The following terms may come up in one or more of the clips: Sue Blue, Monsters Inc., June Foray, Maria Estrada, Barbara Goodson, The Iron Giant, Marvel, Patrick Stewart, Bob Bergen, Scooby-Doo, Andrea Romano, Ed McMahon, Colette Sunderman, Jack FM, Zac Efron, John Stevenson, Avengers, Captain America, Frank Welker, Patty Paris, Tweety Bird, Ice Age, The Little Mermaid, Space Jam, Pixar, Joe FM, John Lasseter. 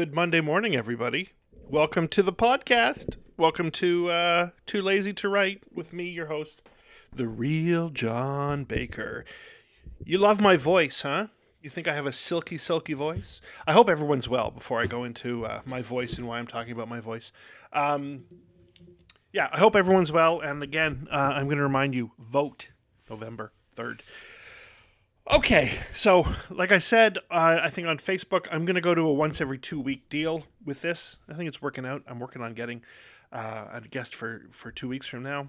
Good Monday morning, everybody. Welcome to the podcast. Welcome to Too Lazy to Write with me, your host, the real John Baker. You love my voice, huh? You think I have a silky, silky voice? I hope everyone's well before I go into my voice and why I'm talking about my voice. Yeah, I hope everyone's well. And again, I'm going to remind you, vote November 3rd. Okay, so like I said, I think on Facebook, I'm going to go to a once every 2 week deal with this. I think it's working out. I'm working on getting a guest for 2 weeks from now.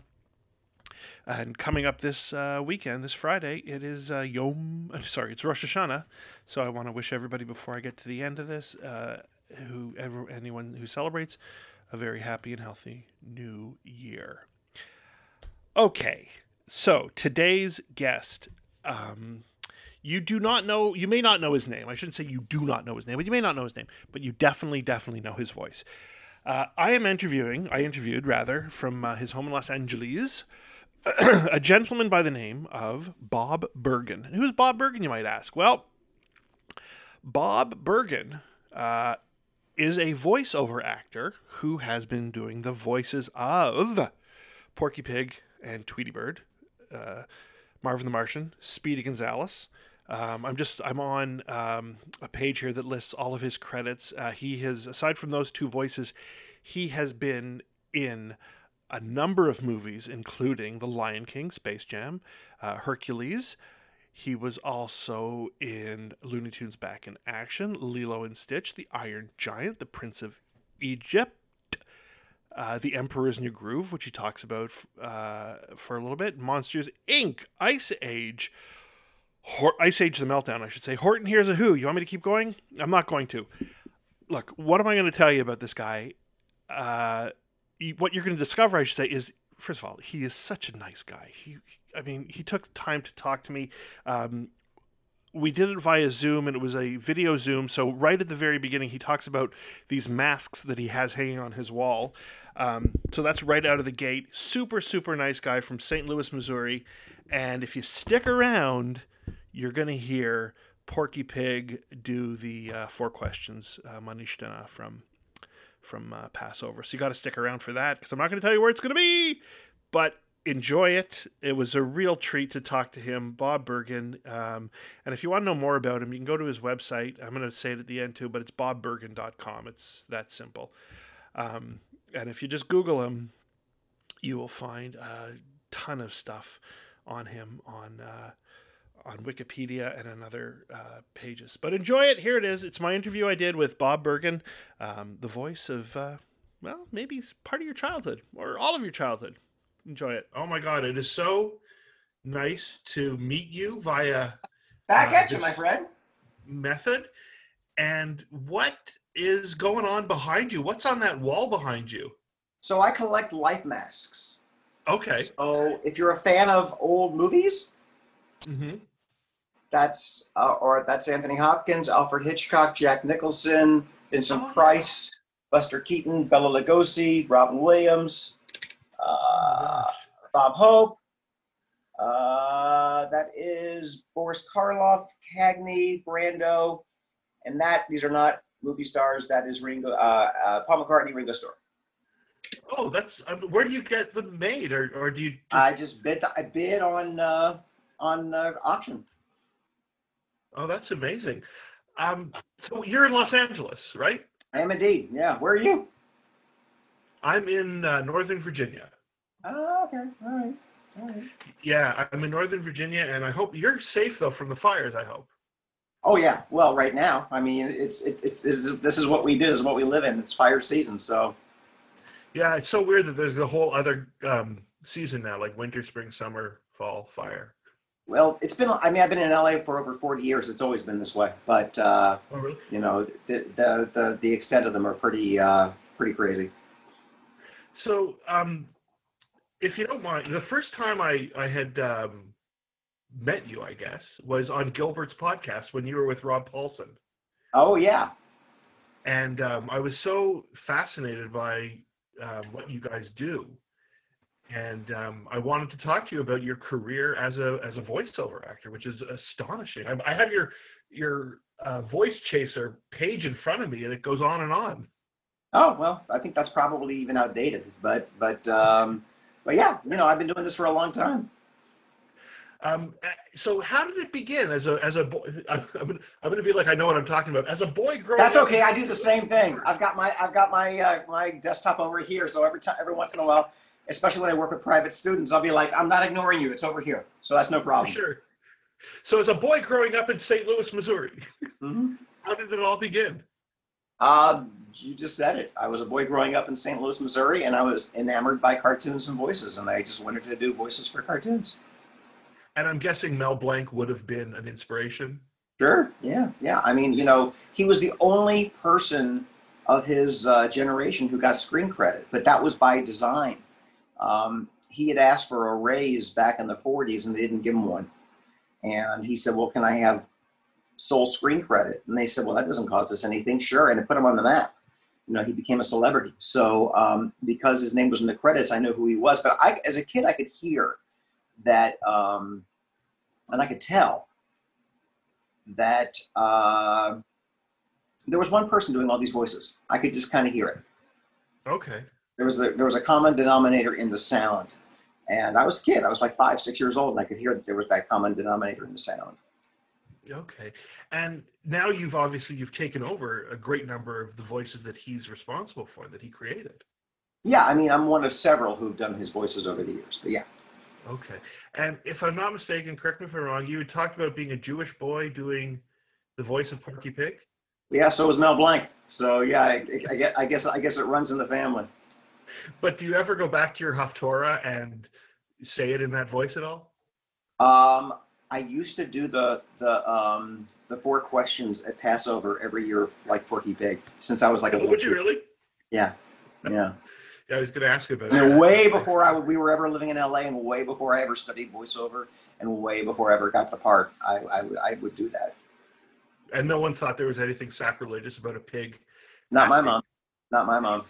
And coming up this weekend, this Friday, it is it's Rosh Hashanah. So I want to wish everybody, before I get to the end of this, anyone who celebrates, a very happy and healthy new year. Okay, so today's guest, you may not know his name. I shouldn't say you do not know his name, but you may not know his name, but you definitely know his voice. I interviewed from his home in Los Angeles, a gentleman by the name of Bob Bergen. And who's Bob Bergen, you might ask? Well, Bob Bergen is a voiceover actor who has been doing the voices of Porky Pig and Tweety Bird, Marvin the Martian, Speedy Gonzalez. I'm on a page here that lists all of his credits. He has, aside from those two voices, he has been in a number of movies, including The Lion King, Space Jam, Hercules. He was also in Looney Tunes Back in Action, Lilo and Stitch, The Iron Giant, The Prince of Egypt, The Emperor's New Groove, which he talks about for a little bit, Monsters Inc., Ice Age the Meltdown, I should say, Horton Hears a Who. You want me to keep going? I'm not going to. Look, what am I going to tell you about this guy? What you're going to discover, I should say, is, first of all, he is such a nice guy. He took time to talk to me. We did it via Zoom, and it was a video Zoom. So right at the very beginning, he talks about these masks that he has hanging on his wall. So that's right out of the gate. Super, super nice guy from St. Louis, Missouri. And if you stick around, you're going to hear Porky Pig do the four questions, Manishtana, from Passover. So you got to stick around for that, because I'm not going to tell you where it's going to be. But enjoy it. It was a real treat to talk to him, Bob Bergen. And if you want to know more about him, you can go to his website. I'm going to say it at the end too, but it's bobbergen.com. It's that simple. And if you just Google him, you will find a ton of stuff on him on Wikipedia and on other pages. But enjoy it. Here it is. It's my interview I did with Bob Bergen, the voice of, maybe part of your childhood or all of your childhood. Enjoy it. Oh my God, it is so nice to meet you via back at you, my friend. Method. And what is going on behind you? What's on that wall behind you? So I collect life masks. Okay. So if you're a fan of old movies, mm-hmm. that's Anthony Hopkins, Alfred Hitchcock, Jack Nicholson, Vincent Price, Buster Keaton, Bela Lugosi, Robin Williams. Bob Hope, that is Boris Karloff, Cagney, Brando, and these are not movie stars. That is Ringo, Paul McCartney, Ringo Starr. Oh, that's where do you get them made, or do you? I just bid on auction. Oh, that's amazing. So you're in Los Angeles, right? I am indeed. Yeah, where are you? I'm in Northern Virginia. Oh, okay. All right. Yeah, I'm in Northern Virginia, and I hope you're safe, though, from the fires, I hope. Oh, yeah. Well, right now, I mean, this is what we do. This is what we live in. It's fire season, so. Yeah, it's so weird that there's a whole other season now, like winter, spring, summer, fall, fire. Well, I've been in LA for over 40 years. It's always been this way. But, oh, really? You know, the extent of them are pretty crazy. So, if you don't mind, the first time I had met you, I guess, was on Gilbert's podcast when you were with Rob Paulson. Oh, yeah. And I was so fascinated by what you guys do. And I wanted to talk to you about your career as a voiceover actor, which is astonishing. I have your voice chaser page in front of me, and it goes on and on. Oh, well, I think that's probably even outdated, but yeah, you know, I've been doing this for a long time. So how did it begin as a boy? I'm going to be like, I know what I'm talking about. As a boy growing up. That's okay. I do the same thing. I've got my desktop over here. So every once in a while, especially when I work with private students, I'll be like, I'm not ignoring you. It's over here. So that's no problem. Sure. So as a boy growing up in St. Louis, Missouri, mm-hmm. How did it all begin? You just said it. I was a boy growing up in St. Louis, Missouri, and I was enamored by cartoons and voices, and I just wanted to do voices for cartoons. And I'm guessing Mel Blanc would have been an inspiration. Sure. Yeah. I mean, you know, he was the only person of his generation who got screen credit, but that was by design. He had asked for a raise back in the 40s, and they didn't give him one. And he said, well, can I have sole screen credit? And they said, well, that doesn't cost us anything. Sure. And it put him on the map. You know, he became a celebrity. So because his name was in the credits, I know who he was. But as a kid, I could hear that, and I could tell that there was one person doing all these voices. I could just kind of hear it. Okay. There was a common denominator in the sound. And I was a kid. I was like 5, 6 years old, and I could hear that there was that common denominator in the sound. Okay. And now you've taken over a great number of the voices that he's responsible for, that he created. Yeah. I mean, I'm one of several who've done his voices over the years, but yeah. Okay. And if I'm not mistaken, correct me if I'm wrong, you had talked about being a Jewish boy doing the voice of Porky Pig? Yeah, so was Mel Blanc. So yeah, I guess it runs in the family. But do you ever go back to your Haftorah and say it in that voice at all? I used to do the 4 questions at Passover every year, like Porky Pig, since I was like a little kid. Would you really? Yeah, yeah. I was going to ask about it. Way before we were ever living in LA, and way before I ever studied voiceover, and way before I ever got the part, I would do that. And no one thought there was anything sacrilegious about a pig? Not my mom.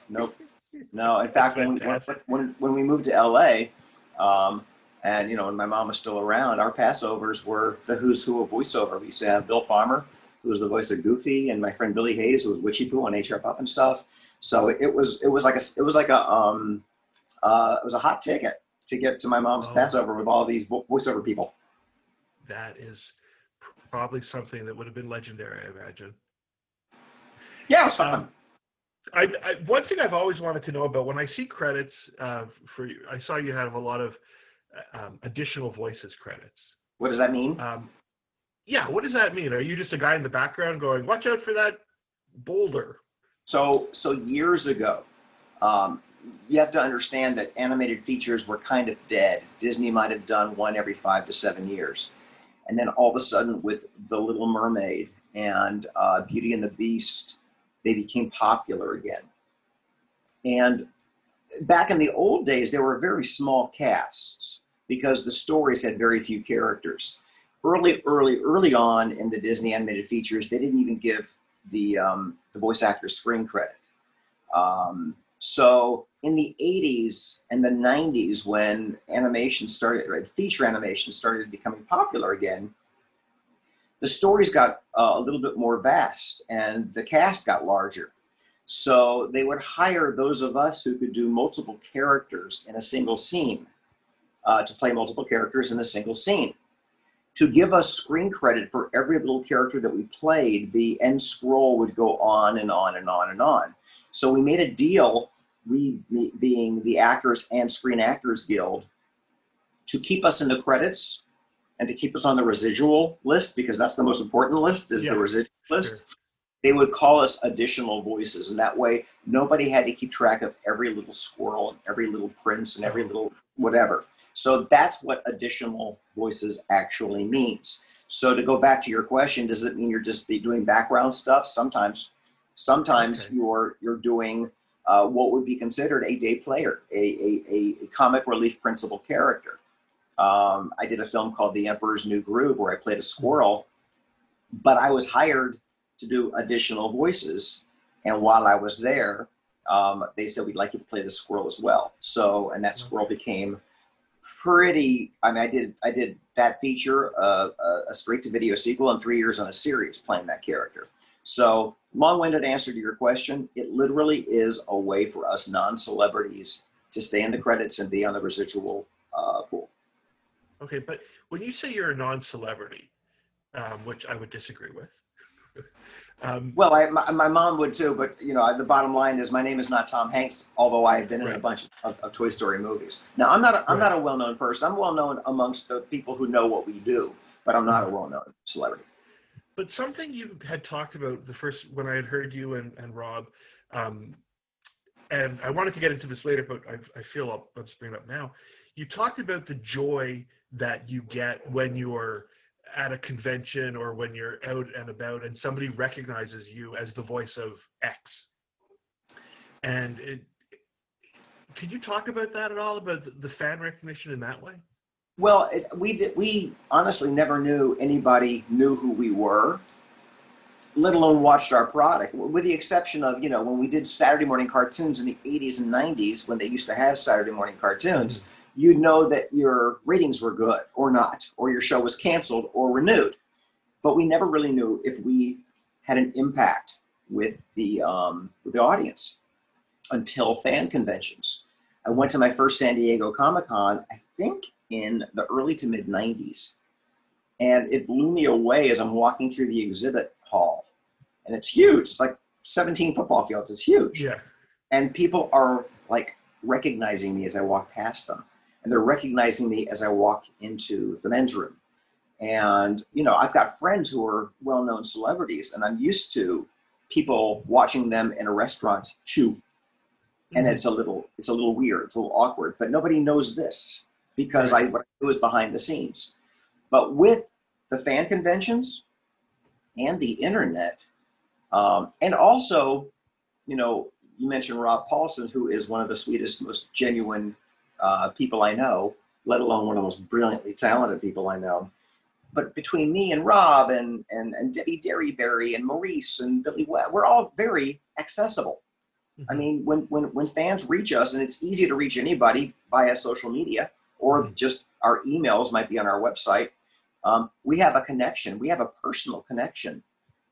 Nope. No, in fact, when we moved to LA, and you know, when my mom was still around, our Passovers were the who's who of voiceover. We used to have Bill Farmer, who was the voice of Goofy, and my friend Billy Hayes, who was Witchy Poo on HR Puff and stuff. So it was a hot ticket to get to my mom's Passover with all these voiceover people. That is probably something that would have been legendary, I imagine. Yeah, it was fun. One thing I've always wanted to know about when I see credits for you, I saw you have a lot of additional voices credits. What does that mean? Yeah, what does that mean? Are you just a guy in the background going, watch out for that boulder? So years ago, you have to understand that animated features were kind of dead. Disney might have done one every 5 to 7 years. And then all of a sudden with The Little Mermaid and Beauty and the Beast, they became popular again. And back in the old days, there were very small casts because the stories had very few characters. Early on in the Disney animated features, they didn't even give the voice actor's screen credit. So in the 80s and the 90s, when feature animation started becoming popular again, the stories got a little bit more vast and the cast got larger. So they would hire those of us who could do multiple characters in a single scene, to play multiple characters in a single scene. To give us screen credit for every little character that we played, the end scroll would go on and on and on and on. So we made a deal, we being the Actors and Screen Actors Guild, to keep us in the credits and to keep us on the residual list, because that's the most important list, is the residual list. Sure. They would call us additional voices, and that way nobody had to keep track of every little squirrel and every little prince and every little whatever. So that's what additional voices actually means. So to go back to your question, does it mean you're just doing background stuff? Sometimes okay. You're doing what would be considered a day player, a comic relief principal character. I did a film called The Emperor's New Groove where I played a squirrel, but I was hired to do additional voices. And while I was there, they said, we'd like you to play the squirrel as well. So, and that squirrel became pretty, I mean, I did that feature, a straight to video sequel, and 3 years on a series playing that character. So long-winded answer to your question, it literally is a way for us non-celebrities to stay in the credits and be on the residual pool. Okay, but when you say you're a non-celebrity, which I would disagree with. Well, my mom would too, but you know, the bottom line is my name is not Tom Hanks, although I have been in a bunch of Toy Story movies. Now, I'm not a well-known person. I'm well-known amongst the people who know what we do, but I'm not a well-known celebrity. But something you had talked about the first, when I had heard you and Rob, and I wanted to get into this later, but I feel I'll just bring it up now. You talked about the joy that you get when you are at a convention or when you're out and about and somebody recognizes you as the voice of X. And could you talk about that at all, about the fan recognition in that way? Well, we honestly never knew anybody knew who we were, let alone watched our product, with the exception of, you know, when we did Saturday morning cartoons in the 80s and 90s, when they used to have Saturday morning cartoons, you'd know that your ratings were good or not, or your show was canceled or renewed. But we never really knew if we had an impact with the audience until fan conventions. I went to my first San Diego Comic-Con, I think in the early to mid 90s. And it blew me away as I'm walking through the exhibit hall, and it's huge. It's like 17 football fields. It's huge. Yeah. And people are like recognizing me as I walk past them. And they're recognizing me as I walk into the men's room. And, you know, I've got friends who are well-known celebrities, and I'm used to people watching them in a restaurant chew. Mm-hmm. And it's a little weird, it's a little awkward, but nobody knows this because what I do is behind the scenes. But with the fan conventions and the internet, and also, you know, you mentioned Rob Paulson, who is one of the sweetest, most genuine people I know, let alone one of the most brilliantly talented people I know. But between me and Rob and Debbie Derryberry and Maurice and Billy Webb, we're all very accessible. Mm-hmm. I mean, when fans reach us, and it's easy to reach anybody via social media or just our emails might be on our website, we have a connection. We have a personal connection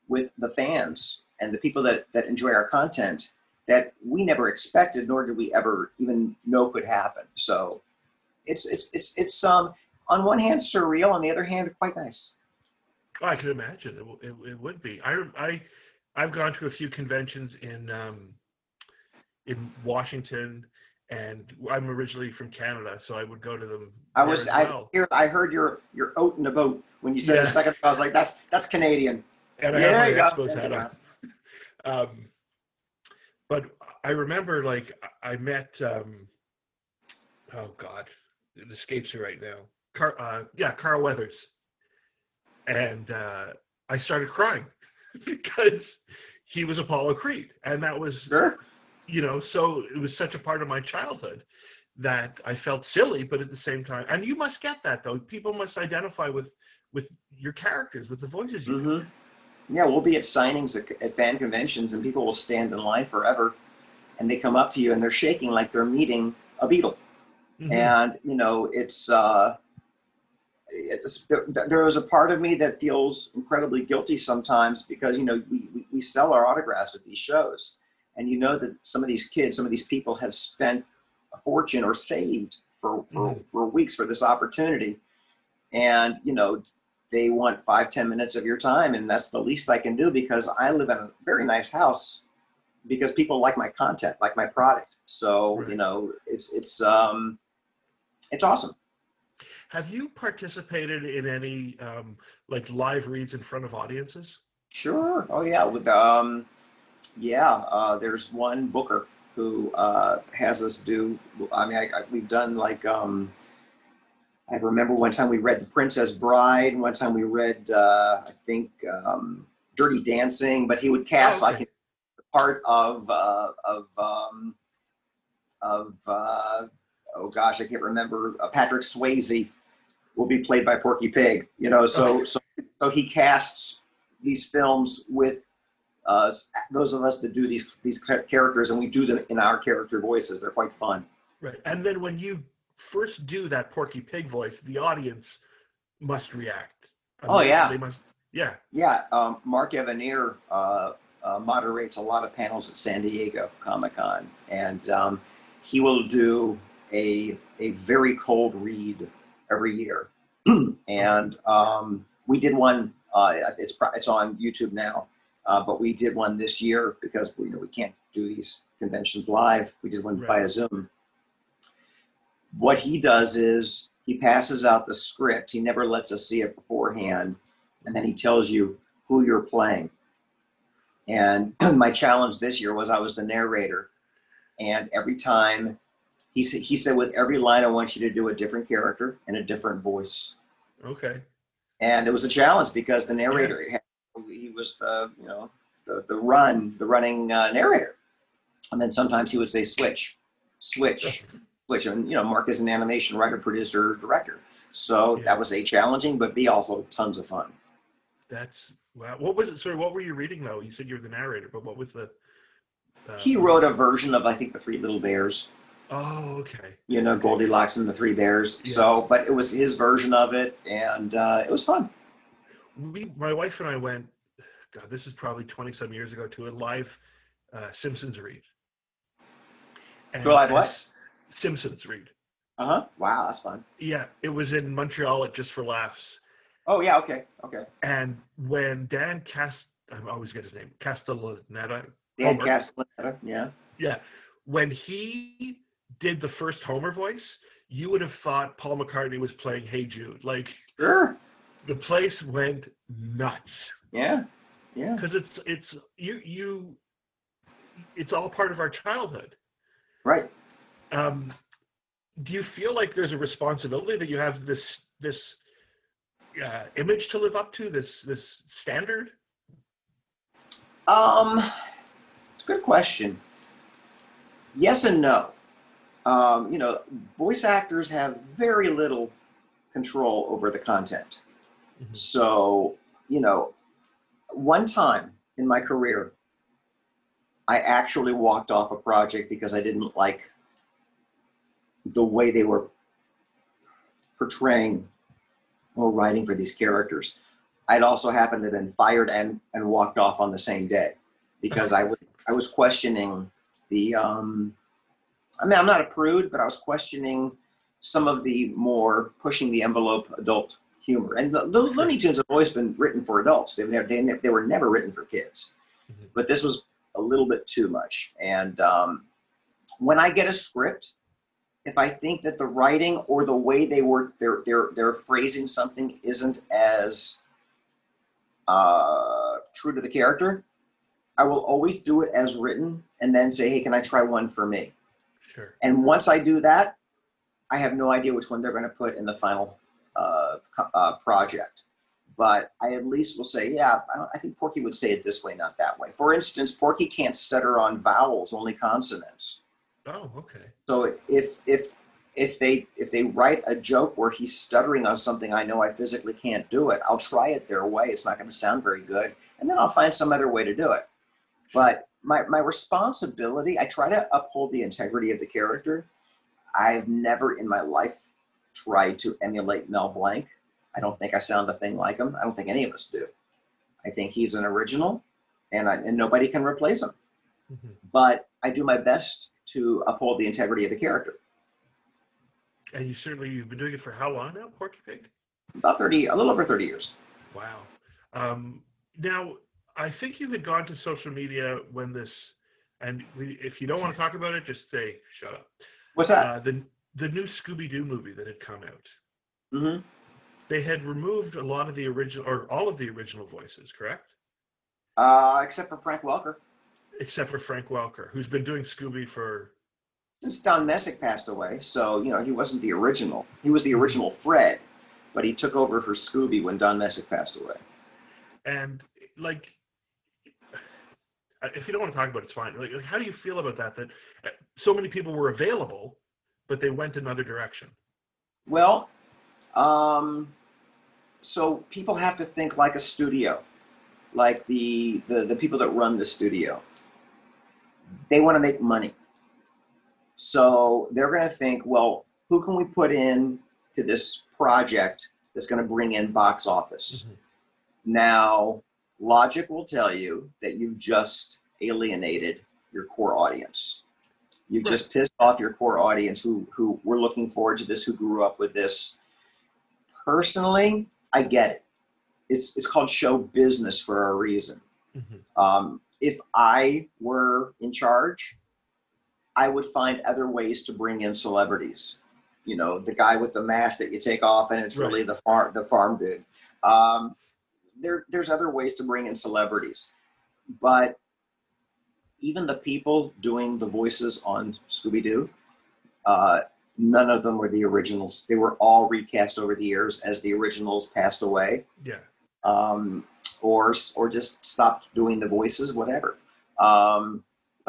with the fans and the people that enjoy our content that we never expected, nor did we ever even know could happen. So it's on one hand surreal, on the other hand quite nice. Oh, I can imagine it would be. I've gone to a few conventions in Washington, and I'm originally from Canada, so I would go to them. I heard your oat in a boat when you said a second. I was like, that's Canadian. And But I remember, like, I met, oh God, it escapes me right now. Carl Weathers. And I started crying because he was Apollo Creed. And that was, you know, so it was such a part of my childhood that I felt silly, but at the same time, and you must get that though. People must identify with your characters, with the voices you do. Yeah, we'll be at signings at fan conventions, and people will stand in line forever, and they come up to you and they're shaking like they're meeting a Beatle. Mm-hmm. And you know, there is a part of me that feels incredibly guilty sometimes because, you know, we sell our autographs at these shows, and you know that some of these kids, some of these people have spent a fortune or saved for weeks for this opportunity, and you know, they want 5-10 minutes of your time, and that's the least I can do because I live in a very nice house because people like my content, like my product. So, you know, it's awesome. Have you participated in any, like live reads in front of audiences? Sure. Oh yeah. With, there's one Booker who, has us do, I mean, we've done like, I remember one time we read The Princess Bride. One time we read, Dirty Dancing. But he would cast like the part I can't remember. Patrick Swayze will be played by Porky Pig. You know, so he casts these films with those of us that do these characters, and we do them in our character voices. They're quite fun. Right, and then when you first do that Porky Pig voice, the audience must react. I mean, they must, Mark Evanier moderates a lot of panels at San Diego Comic-Con, and he will do a very cold read every year. And we did one. It's on YouTube now, but we did one this year because we can't do these conventions live. We did one via Zoom. What he does is he passes out the script. He never lets us see it beforehand, and then he tells you who you're playing. And my challenge this year was I was the narrator, and every time he said with every line I want you to do a different character and a different voice. Okay. And it was a challenge because the narrator, he was the running narrator, and then sometimes he would say switch, and Mark is an animation writer, producer, director, so that was a challenging but B also tons of fun. That's wow. What was it? Sorry, what were you reading though? You said you were the narrator, but what was the? He wrote a version of I think the Three Little Bears. Oh, okay. Goldilocks and the Three Bears. Yeah. So, but it was his version of it, and it was fun. My wife and I went, God, this is probably 20-some years ago, to a live Simpsons read. To a live what? Simpsons read. Uh-huh. Wow, that's fun. Yeah, it was in Montreal at Just for Laughs. Oh, yeah, okay. And when Dan I always get his name, Castellaneta. Dan Castellaneta, yeah. Yeah. When he did the first Homer voice, you would have thought Paul McCartney was playing Hey Jude. Like, sure, the place went nuts. Yeah. Because it's all part of our childhood, right? Do you feel like there's a responsibility that you have this image to live up to, this standard? It's a good question. Yes and no. Voice actors have very little control over the content. Mm-hmm. So, one time in my career, I actually walked off a project because I didn't like the way they were portraying or writing for these characters. I'd also happened to have been fired and walked off on the same day because I was questioning the, I'm not a prude, but I was questioning some of the more pushing the envelope adult humor. And the Looney Tunes have always been written for adults. They were never written for kids. Mm-hmm. But this was a little bit too much. And when I get a script, if I think that the writing or the way they're phrasing something isn't as true to the character, I will always do it as written and then say, hey, can I try one for me? Sure. And once I do that, I have no idea which one they're going to put in the final project. But I at least will say, I think Porky would say it this way, not that way. For instance, Porky can't stutter on vowels, only consonants. Oh, okay. So if they write a joke where he's stuttering on something I know I physically can't do it, I'll try it their way. It's not going to sound very good. And then I'll find some other way to do it. But my responsibility, I try to uphold the integrity of the character. I've never in my life tried to emulate Mel Blanc. I don't think I sound a thing like him. I don't think any of us do. I think he's an original, and nobody can replace him. Mm-hmm. But I do my best to uphold the integrity of the character. And you've been doing it for how long now, Porky Pig? About 30, a little over 30 years. Wow. Now, I think you had gone to social media when this, and if you don't want to talk about it, just say, shut up. What's that? The new Scooby-Doo movie that had come out. Mm-hmm. They had removed a lot of the original, or all of the original voices, correct? Except for Frank Welker, who's been doing Scooby for... Since Don Messick passed away, so, he wasn't the original. He was the original Fred, but he took over for Scooby when Don Messick passed away. And, like... If you don't want to talk about it, it's fine. Like, how do you feel about that? That so many people were available, but they went another direction. Well, so people have to think like a studio, like the people that run the studio. They want to make money, so they're going to think, well, who can we put in to this project that's going to bring in box office? Mm-hmm. Now, logic will tell you that you just alienated your core audience. You just pissed off your core audience who were looking forward to this, who grew up with this. Personally, I get it. It's called show business for a reason. Mm-hmm. If I were in charge, I would find other ways to bring in celebrities. You know, the guy with the mask that you take off and it's right. really the farm dude. There's other ways to bring in celebrities. But even the people doing the voices on Scooby-Doo, none of them were the originals. They were all recast over the years as the originals passed away. Yeah. Or just stopped doing the voices, whatever. But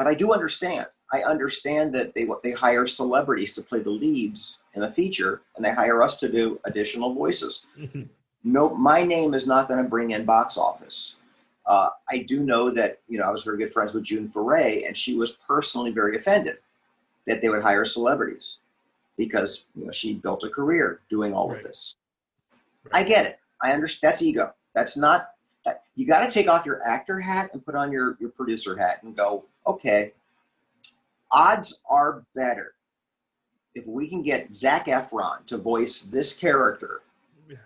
I do understand. I understand that they hire celebrities to play the leads in a feature, and they hire us to do additional voices. Mm-hmm. No, my name is not going to bring in box office. I do know that, you know, I was very good friends with June Foray, and she was personally very offended that they would hire celebrities because, you know, she built a career doing all right. of this. Right. I get it. I understand. That's ego. That's not, that, you got to take off your actor hat and put on your producer hat and go, okay, odds are better if we can get Zac Efron to voice this character, yeah.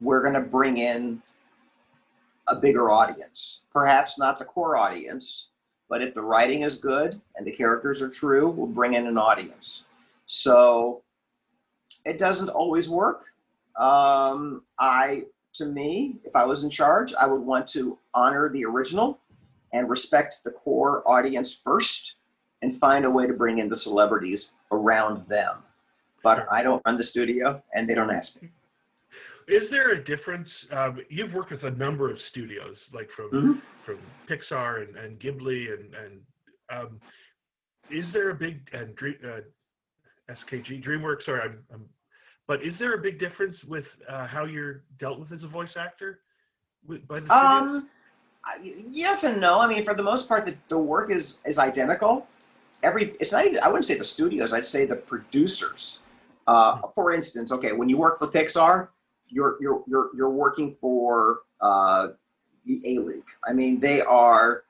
we're going to bring in a bigger audience, perhaps not the core audience, but if the writing is good and the characters are true, we'll bring in an audience. So it doesn't always work. To me, if I was in charge, I would want to honor the original and respect the core audience first and find a way to bring in the celebrities around them. But I don't run the studio and they don't ask me. Is there a difference? You've worked with a number of studios, like from Pixar and Ghibli, and is there a big DreamWorks? But is there a big difference with how you're dealt with as a voice actor by the studios? Yes and no. I mean, for the most part, the work is identical. It's not even, I wouldn't say the studios. I'd say the producers. For instance, okay, when you work for Pixar, you're working for the A-League. I mean, they are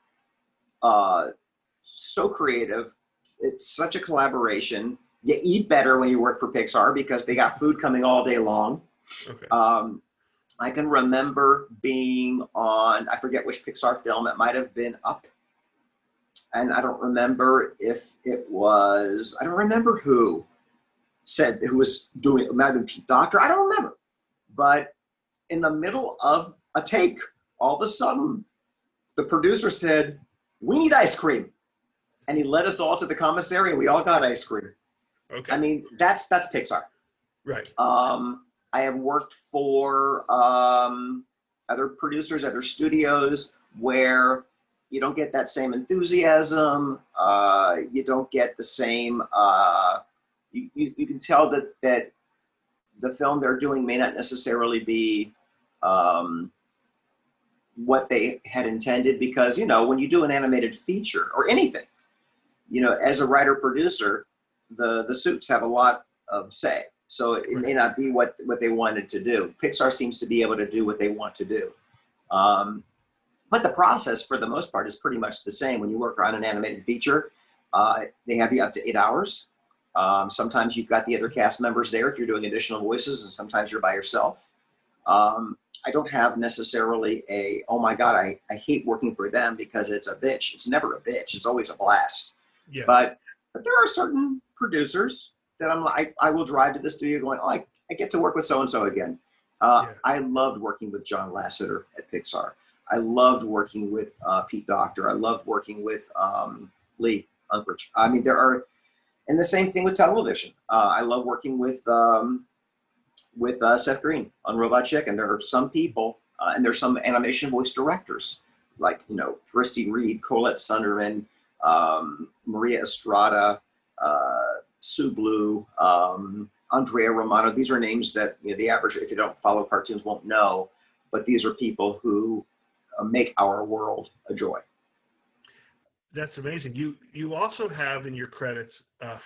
so creative. It's such a collaboration. You eat better when you work for Pixar because they got food coming all day long. Okay. I can remember being on, I forget which Pixar film, it might have been Up. And I don't remember if it was, I don't remember who said, who was doing, it might have been Pete Docter, I don't remember. But in the middle of a take, all of a sudden, the producer said, "We need ice cream." And he led us all to the commissary and we all got ice cream. Okay. I mean, that's Pixar. Right. I have worked for other producers, other studios where you don't get that same enthusiasm. You don't get the same, you can tell that the film they're doing may not necessarily be what they had intended because, you know, when you do an animated feature or anything, you know, as a writer-producer, the suits have a lot of say. So it may not be what they wanted to do. Pixar seems to be able to do what they want to do. But the process, for the most part, is pretty much the same. When you work on an animated feature, they have you up to 8 hours. Sometimes you've got the other cast members there if you're doing additional voices, and sometimes you're by yourself. I don't have necessarily a, oh my God, I hate working for them because it's a bitch. It's never a bitch. It's always a blast. Yeah. But there are certain producers that I'm like, I will drive to the studio going, oh, I get to work with so-and-so again. Yeah. I loved working with John Lasseter at Pixar. I loved working with Pete Docter. I loved working with Lee Unkrich. I mean, there are... And the same thing with television. I love working with Seth Green on Robot Chicken. There are some people, and there's some animation voice directors, like, you know, Christy Reed, Colette Sunderman, Maria Estrada, Sue Blue, Andrea Romano. These are names that, you know, the average, if they don't follow cartoons, won't know. But these are people who make our world a joy. That's amazing. You also have in your credits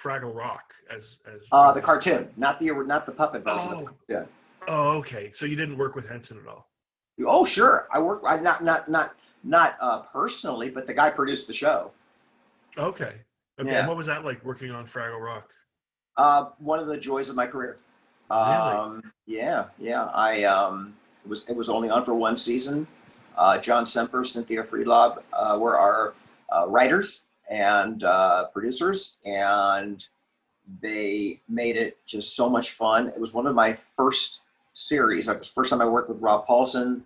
Fraggle Rock as the cartoon, not the puppet version. Oh. Of the cartoon. Oh, okay. So you didn't work with Henson at all? Oh, sure. I worked. I not personally, but the guy produced the show. Okay. Okay. Yeah. What was that like working on Fraggle Rock? One of the joys of my career. Really? Yeah. It was only on for one season. John Semper, Cynthia Freelob were our writers and producers, and they made it just so much fun. It was one of my first series. Like the first time I worked with Rob Paulson,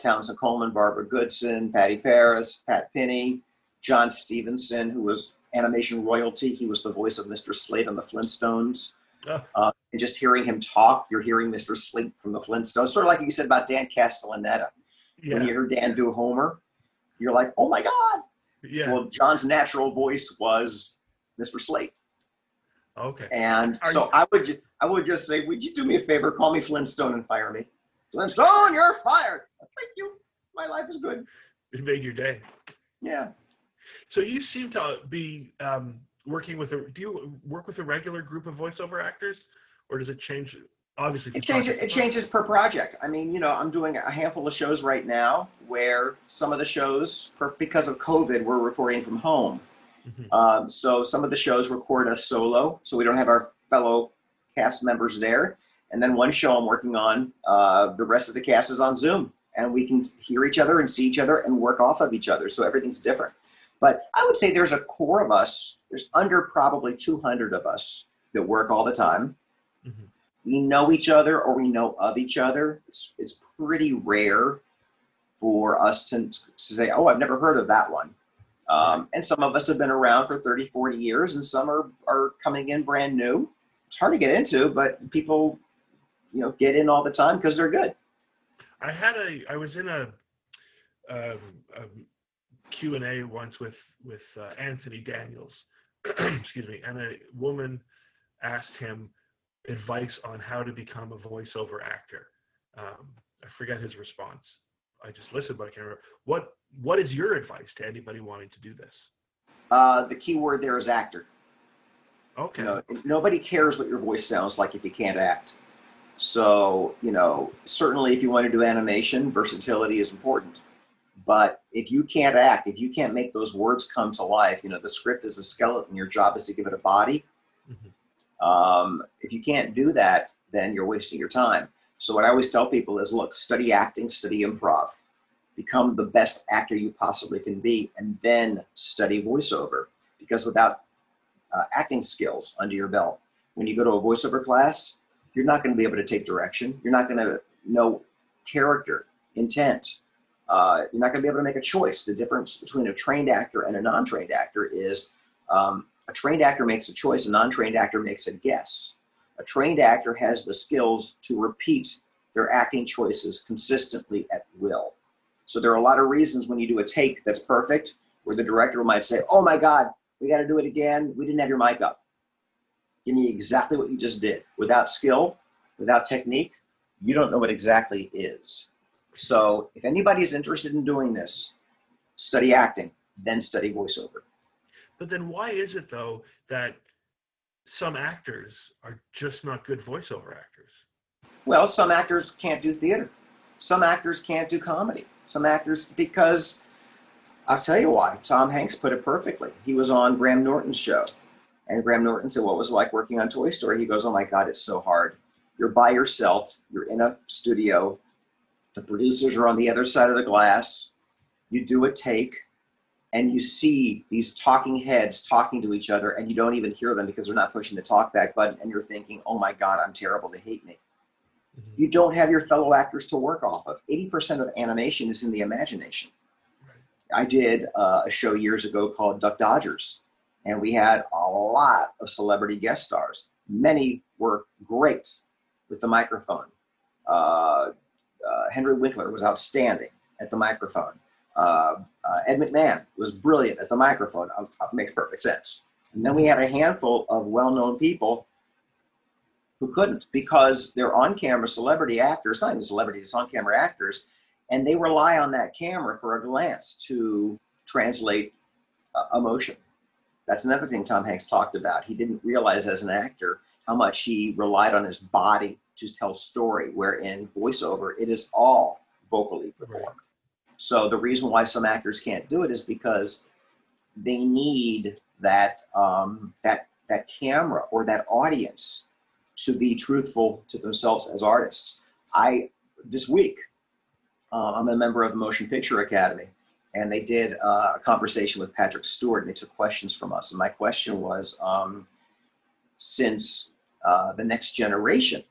Townsend Coleman, Barbara Goodson, Patty Paris, Pat Penny, John Stevenson, who was animation royalty. He was the voice of Mr. Slate on The Flintstones. Yeah. And just hearing him talk, you're hearing Mr. Slate from The Flintstones. Sort of like you said about Dan Castellaneta. Yeah. When you heard Dan do Homer, you're like, oh my God. Yeah. Well, John's natural voice was Mr. Slate. Okay. And I would just say, would you do me a favor? Call me Flintstone and fire me. Flintstone, you're fired. Thank you. My life is good. It made your day. Yeah. So you seem to be working with do you work with a regular group of voiceover actors, or does it change? Obviously, it changes per project. I mean, I'm doing a handful of shows right now where some of the shows, because of COVID, we're recording from home. Mm-hmm. So some of the shows record us solo, so we don't have our fellow cast members there. And then one show I'm working on, the rest of the cast is on Zoom, and we can hear each other and see each other and work off of each other. So everything's different. But I would say there's a core of us. There's under probably 200 of us that work all the time. Mm-hmm. We know each other, or we know of each other. It's pretty rare for us to say, oh, I've never heard of that one. And some of us have been around for 30, 40 years, and some are coming in brand new. It's hard to get into, but people, get in all the time because they're good. I was in a Q&A once with Anthony Daniels, excuse me, and a woman asked him advice on how to become a voiceover actor. I forget his response. I just listened, but I can't remember. What is your advice to anybody wanting to do this? The key word there is actor. Okay. Nobody cares what your voice sounds like if you can't act. So, certainly if you want to do animation, versatility is important. But if you can't act, if you can't make those words come to life, the script is a skeleton. Your job is to give it a body. Mm-hmm. If you can't do that, then you're wasting your time. So what I always tell people is, look, study acting, study improv, become the best actor you possibly can be, and then study voiceover, because without acting skills under your belt, when you go to a voiceover class, you're not going to be able to take direction. You're not going to know character, intent. You're not going to be able to make a choice. The difference between a trained actor and a non-trained actor is, a trained actor makes a choice, a non-trained actor makes a guess. A trained actor has the skills to repeat their acting choices consistently at will. So there are a lot of reasons when you do a take that's perfect, where the director might say, oh my God, we got to do it again. We didn't have your mic up. Give me exactly what you just did. Without skill, without technique, you don't know what exactly is. So if anybody's interested in doing this, study acting, then study voiceover. But then why is it, though, that some actors are just not good voiceover actors? Well, some actors can't do theater. Some actors can't do comedy. Some actors, because I'll tell you why. Tom Hanks put it perfectly. He was on Graham Norton's show, and Graham Norton said, what was it like working on Toy Story? He goes, oh my God, it's so hard. You're by yourself. You're in a studio. The producers are on the other side of the glass. You do a take. And you see these talking heads talking to each other, and you don't even hear them because they're not pushing the talk back button, and you're thinking, oh my God, I'm terrible, they hate me. Mm-hmm. You don't have your fellow actors to work off of. 80% of animation is in the imagination. Right. I did a show years ago called Duck Dodgers, and we had a lot of celebrity guest stars. Many were great with the microphone. Henry Winkler was outstanding at the microphone. Ed McMahon was brilliant at the microphone. Makes perfect sense. And then we had a handful of well-known people who couldn't, because they're on-camera celebrity actors, not even celebrities, on-camera actors, and they rely on that camera for a glance to translate emotion. That's another thing Tom Hanks talked about. He didn't realize as an actor how much he relied on his body to tell story, where in voiceover, it is all vocally performed. Right. So the reason why some actors can't do it is because they need that, that camera or that audience to be truthful to themselves as artists. This week, I'm a member of the Motion Picture Academy, and they did a conversation with Patrick Stewart, and they took questions from us. And my question was, since the next generation,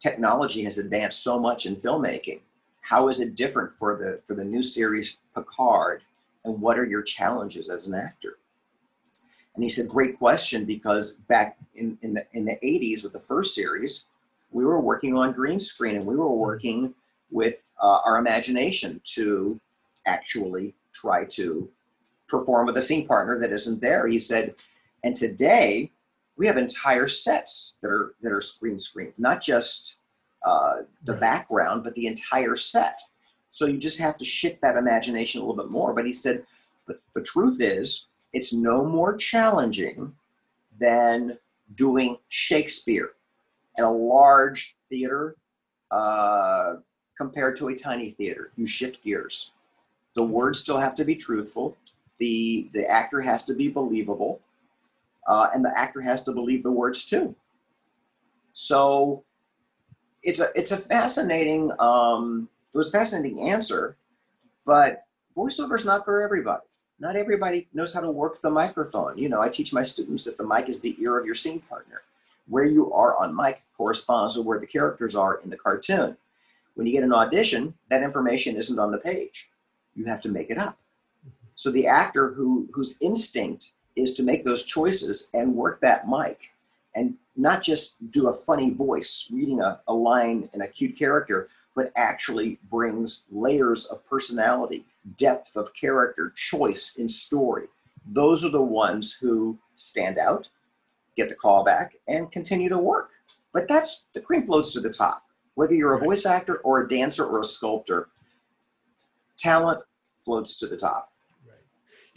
technology has advanced so much in filmmaking, how is it different for the new series Picard, and what are your challenges as an actor? And he said, great question, because back in the 80s with the first series, we were working on green screen, and we were working with our imagination to actually try to perform with a scene partner that isn't there. He said, and today we have entire sets that are screen, not just the background, but the entire set. So you just have to shift that imagination a little bit more. But he said, but the truth is, it's no more challenging than doing Shakespeare in a large theater compared to a tiny theater. You shift gears. The words still have to be truthful. The actor has to be believable. And the actor has to believe the words too. So it's a fascinating, it was a fascinating answer, but voiceover is not for everybody. Not everybody knows how to work the microphone. You know, I teach my students that the mic is the ear of your scene partner. Where you are on mic corresponds to where the characters are in the cartoon. When you get an audition, that information isn't on the page. You have to make it up. So the actor whose instinct is to make those choices and work that mic and not just do a funny voice reading a line in a cute character, but actually brings layers of personality, depth of character, choice in story. Those are the ones who stand out, get the call back, and continue to work. But that's the cream floats to the top. Whether you're a voice actor or a dancer or a sculptor, talent floats to the top.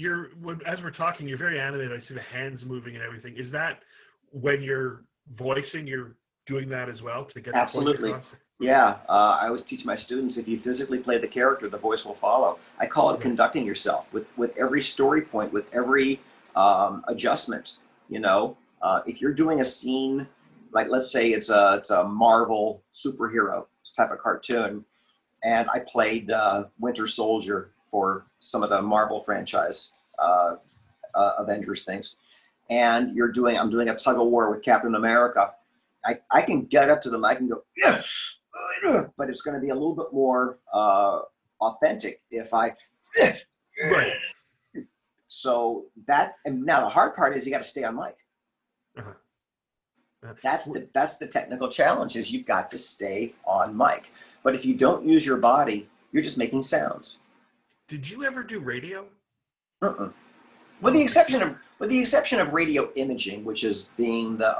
As we're talking, you're very animated. I see the hands moving and everything. Is that when you're voicing, you're doing that as well to get absolutely the voice across? Yeah, I always teach my students, if you physically play the character, the voice will follow. I call it conducting yourself with every story point, with every adjustment. You know, if you're doing a scene, like let's say it's a Marvel superhero type of cartoon, and I played Winter Soldier for some of the Marvel franchise Avengers things, and I'm doing a tug of war with Captain America, I can get up to the mic and go, yes, but it's going to be a little bit more authentic if I. Right. So that, and now the hard part is you got to stay on mic. Uh-huh. That's the technical challenge, is you've got to stay on mic. But if you don't use your body, you're just making sounds. Did you ever do radio? Uh-uh. With the exception of radio imaging, which is being the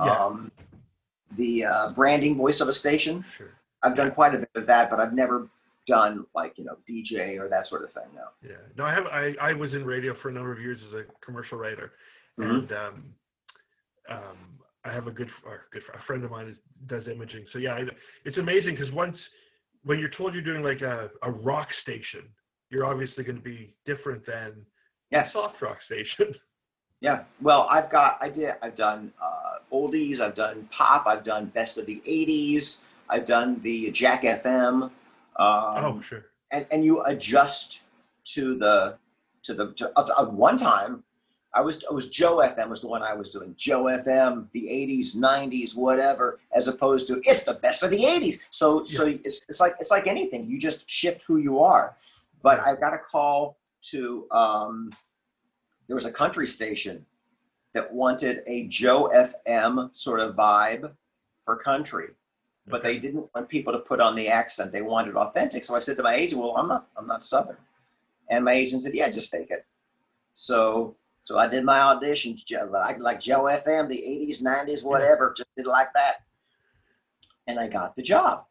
branding voice of a station. Sure. I've done quite a bit of that, but I've never done DJ or that sort of thing. No. Yeah. No, I have. I was in radio for a number of years as a commercial writer, and I have a friend of mine does imaging. So yeah, it's amazing because when you're told you're doing like a rock station, you're obviously going to be different than a soft rock station. Yeah. Well, I've done oldies, I've done pop, I've done best of the 80s, I've done the Jack FM. Sure. And you adjust to one time I was Joe FM was the one I was doing. Joe FM, the 80s, 90s, whatever, as opposed to it's the best of the 80s. So it's like anything. You just shift who you are. But I got a call to, there was a country station that wanted a Joe FM sort of vibe for country, but they didn't want people to put on the accent. They wanted authentic. So I said to my agent, well, I'm not Southern. And my agent said, yeah, just fake it. So I did my audition, like Joe FM, the 80s, 90s, whatever, just did like that. And I got the job.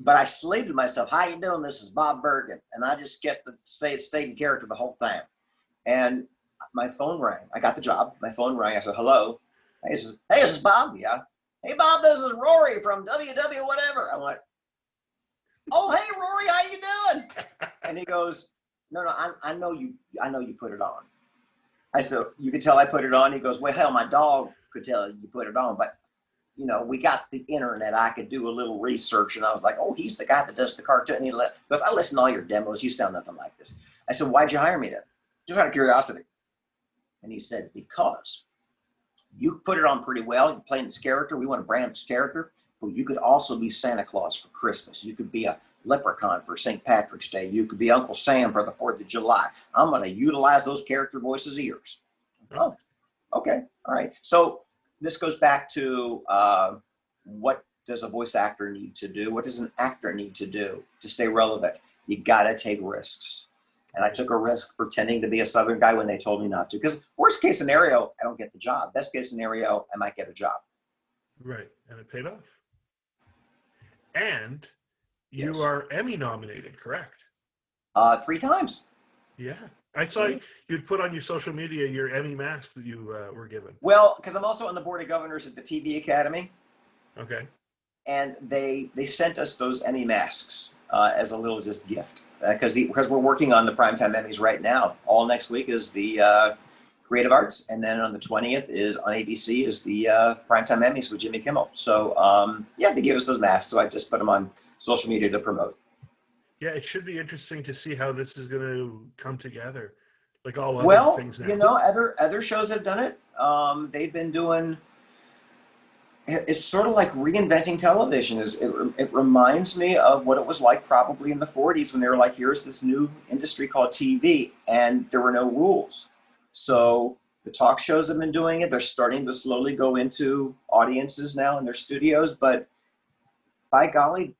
But I slated myself, how you doing? This is Bob Bergen. And I just get to stay in character the whole time. And my phone rang. I got the job. My phone rang. I said, hello. Hey, this is Bob. Yeah. Hey, Bob, this is Rory from WW whatever. I went, oh, hey, Rory, how you doing? And he goes, no, I know you put it on. I said, you could tell I put it on. He goes, well, hell, my dog could tell you put it on, but you know, we got the internet. I could do a little research. And I was like, oh, he's the guy that does the cartoon. And he goes, I listen to all your demos. You sound nothing like this. I said, why'd you hire me then? Just out of curiosity. And he said, because you put it on pretty well. You're playing this character. We want to brand this character. But you could also be Santa Claus for Christmas. You could be a leprechaun for St. Patrick's Day. You could be Uncle Sam for the 4th of July. I'm going to utilize those character voices of yours. Oh, okay. All right. So this goes back to what does a voice actor need to do? What does an actor need to do to stay relevant? You got to take risks. And I took a risk pretending to be a Southern guy when they told me not to. Because worst case scenario, I don't get the job. Best case scenario, I might get a job. Right. And it paid off. And you are Emmy nominated, correct? 3 times. Yeah. I saw you'd put on your social media your Emmy mask that you were given. Well, because I'm also on the board of governors at the TV Academy. Okay. And they sent us those Emmy masks as a little just gift. Because we're working on the Primetime Emmys right now. All next week is the Creative Arts. And then on the 20th is on ABC is the Primetime Emmys with Jimmy Kimmel. So, they gave us those masks. So I just put them on social media to promote. Yeah, it should be interesting to see how this is going to come together, like all other things. Well, other shows have done it. They've been doing. It's sort of like reinventing television. It reminds me of what it was like probably in the 40s when they were like, here's this new industry called TV, and there were no rules. So the talk shows have been doing it. They're starting to slowly go into audiences now in their studios, but by golly.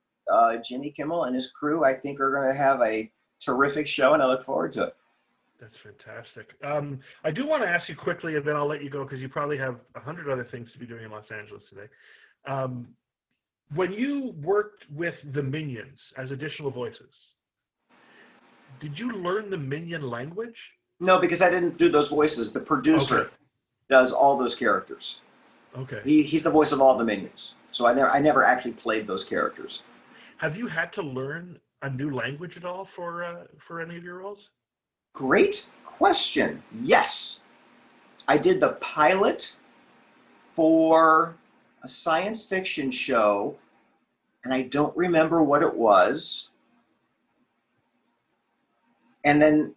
Jimmy Kimmel and his crew, I think, are going to have a terrific show, and I look forward to it. That's fantastic. I do want to ask you quickly, and then I'll let you go because you probably have 100 other things to be doing in Los Angeles today. When you worked with the Minions as additional voices, did you learn the Minion language? No, because I didn't do those voices. The producer does all those characters. Okay. He's the voice of all the Minions, so I never actually played those characters. Have you had to learn a new language at all for any of your roles? Great question. Yes. I did the pilot for a science fiction show, and I don't remember what it was. And then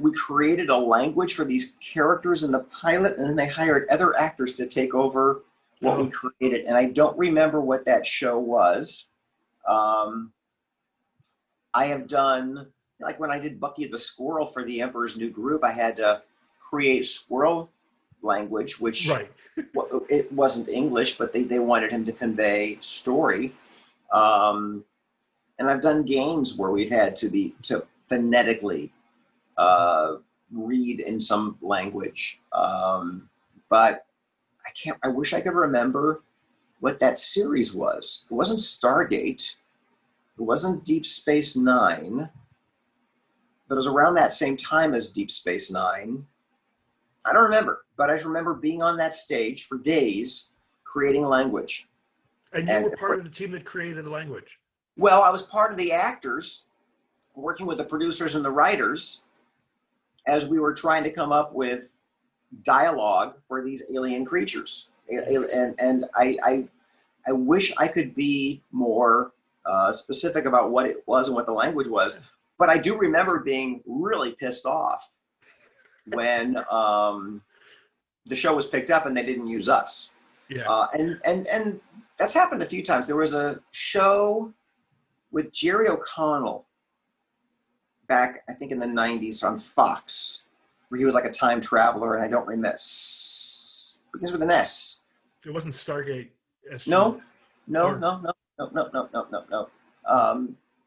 we created a language for these characters in the pilot, and then they hired other actors to take over what we created. And I don't remember what that show was. I have done, like when I did Bucky the Squirrel for The Emperor's New Groove, I had to create squirrel language, which it wasn't English, but they wanted him to convey story. And I've done games where we've had to phonetically read in some language. But I wish I could remember what that series was. It wasn't Stargate. It wasn't Deep Space Nine, but it was around that same time as Deep Space Nine. I don't remember, but I just remember being on that stage for days, creating language. And you were part of the team that created the language? Well, I was part of the actors, working with the producers and the writers, as we were trying to come up with dialogue for these alien creatures. And I wish I could be more specific about what it was and what the language was, but I do remember being really pissed off when the show was picked up and they didn't use us. Yeah. And that's happened a few times. There was a show with Jerry O'Connell back, I think in the 90s on Fox, where he was like a time traveler, and I don't remember, begins with an S. It wasn't Stargate. No. I want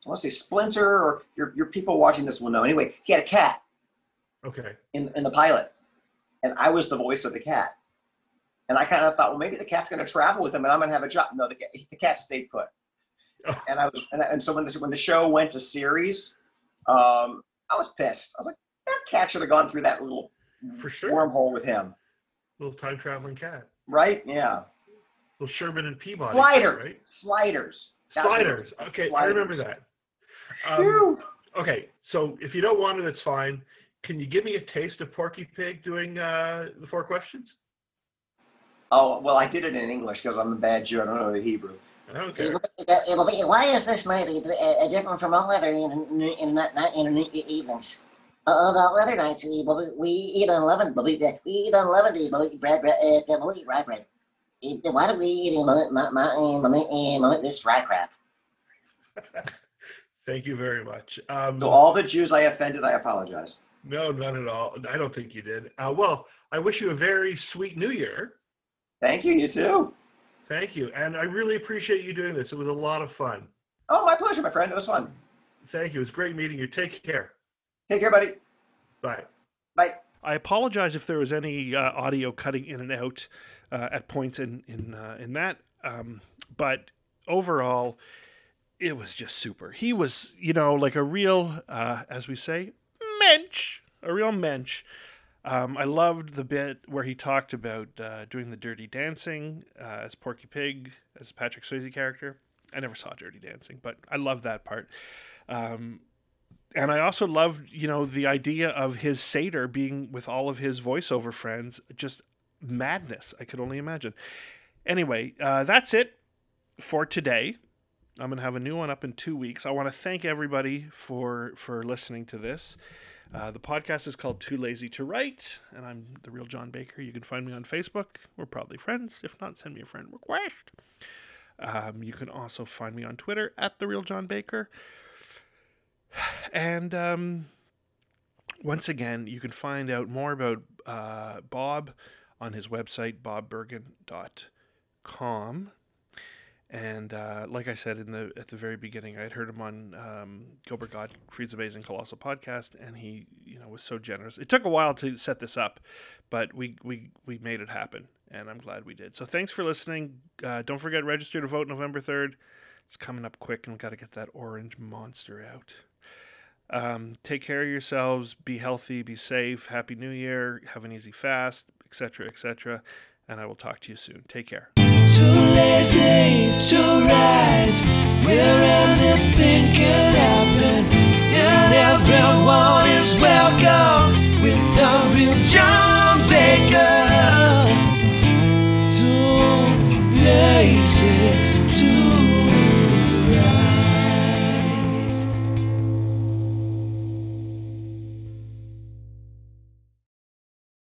to say Splinter, or your people watching this will know. Anyway, he had a cat. Okay. In the pilot, and I was the voice of the cat, and I kind of thought, well, maybe the cat's going to travel with him, and I'm going to have a job. No, the cat stayed put. Oh. And so when the show went to series, I was pissed. I was like, that cat should have gone through that little wormhole with him. Little time traveling cat. Right? Yeah. Little Sherman and Peabody. Sliders. Right? Sliders. Sliders. Okay, Sliders. I remember that. Okay, so if you don't want it, it's fine. Can you give me a taste of Porky Pig doing the four questions? Oh, well, I did it in English because I'm a bad Jew. I don't know the Hebrew. Okay. It'll be, why is this night different from all other in evenings? All other nights, we eat unleavened bread. Why do we eat this dry crap? Thank you very much. To all the Jews I offended, I apologize. No, not at all. I don't think you did. Well, I wish you a very sweet New Year. Thank you. You too. Thank you. And I really appreciate you doing this. It was a lot of fun. Oh, my pleasure, my friend. It was fun. Thank you. It was great meeting you. Take care. Take care, buddy. Bye. Bye. I apologize if there was any audio cutting in and out at points in that. But overall, it was just super. He was, you know, like a real, as we say, mensch. A real mensch. I loved the bit where he talked about doing the Dirty Dancing as Porky Pig, as Patrick Swayze character. I never saw Dirty Dancing, but I loved that part. And I also loved, you know, the idea of his satyr being with all of his voiceover friends. Just madness. I could only imagine. Anyway, that's it for today. I'm going to have a new one up in 2 weeks. I want to thank everybody for listening to this. The podcast is called Too Lazy to Write, and I'm the real John Baker. You can find me on Facebook. We're probably friends. If not, send me a friend request. You can also find me on Twitter at the real John Baker. And once again, you can find out more about Bob on his website, bobbergen.com. And like I said at the very beginning, I had heard him on Gilbert Gottfried's Amazing Colossal Podcast, and he, you know, was so generous. It took a while to set this up, but we made it happen, and I'm glad we did. So thanks for listening. Don't forget, register to vote November 3rd. It's coming up quick, and we've got to get that orange monster out. Take care of yourselves. Be healthy. Be safe. Happy New Year. Have an easy fast, etc., etc. And I will talk to you soon. Take care. Too lazy to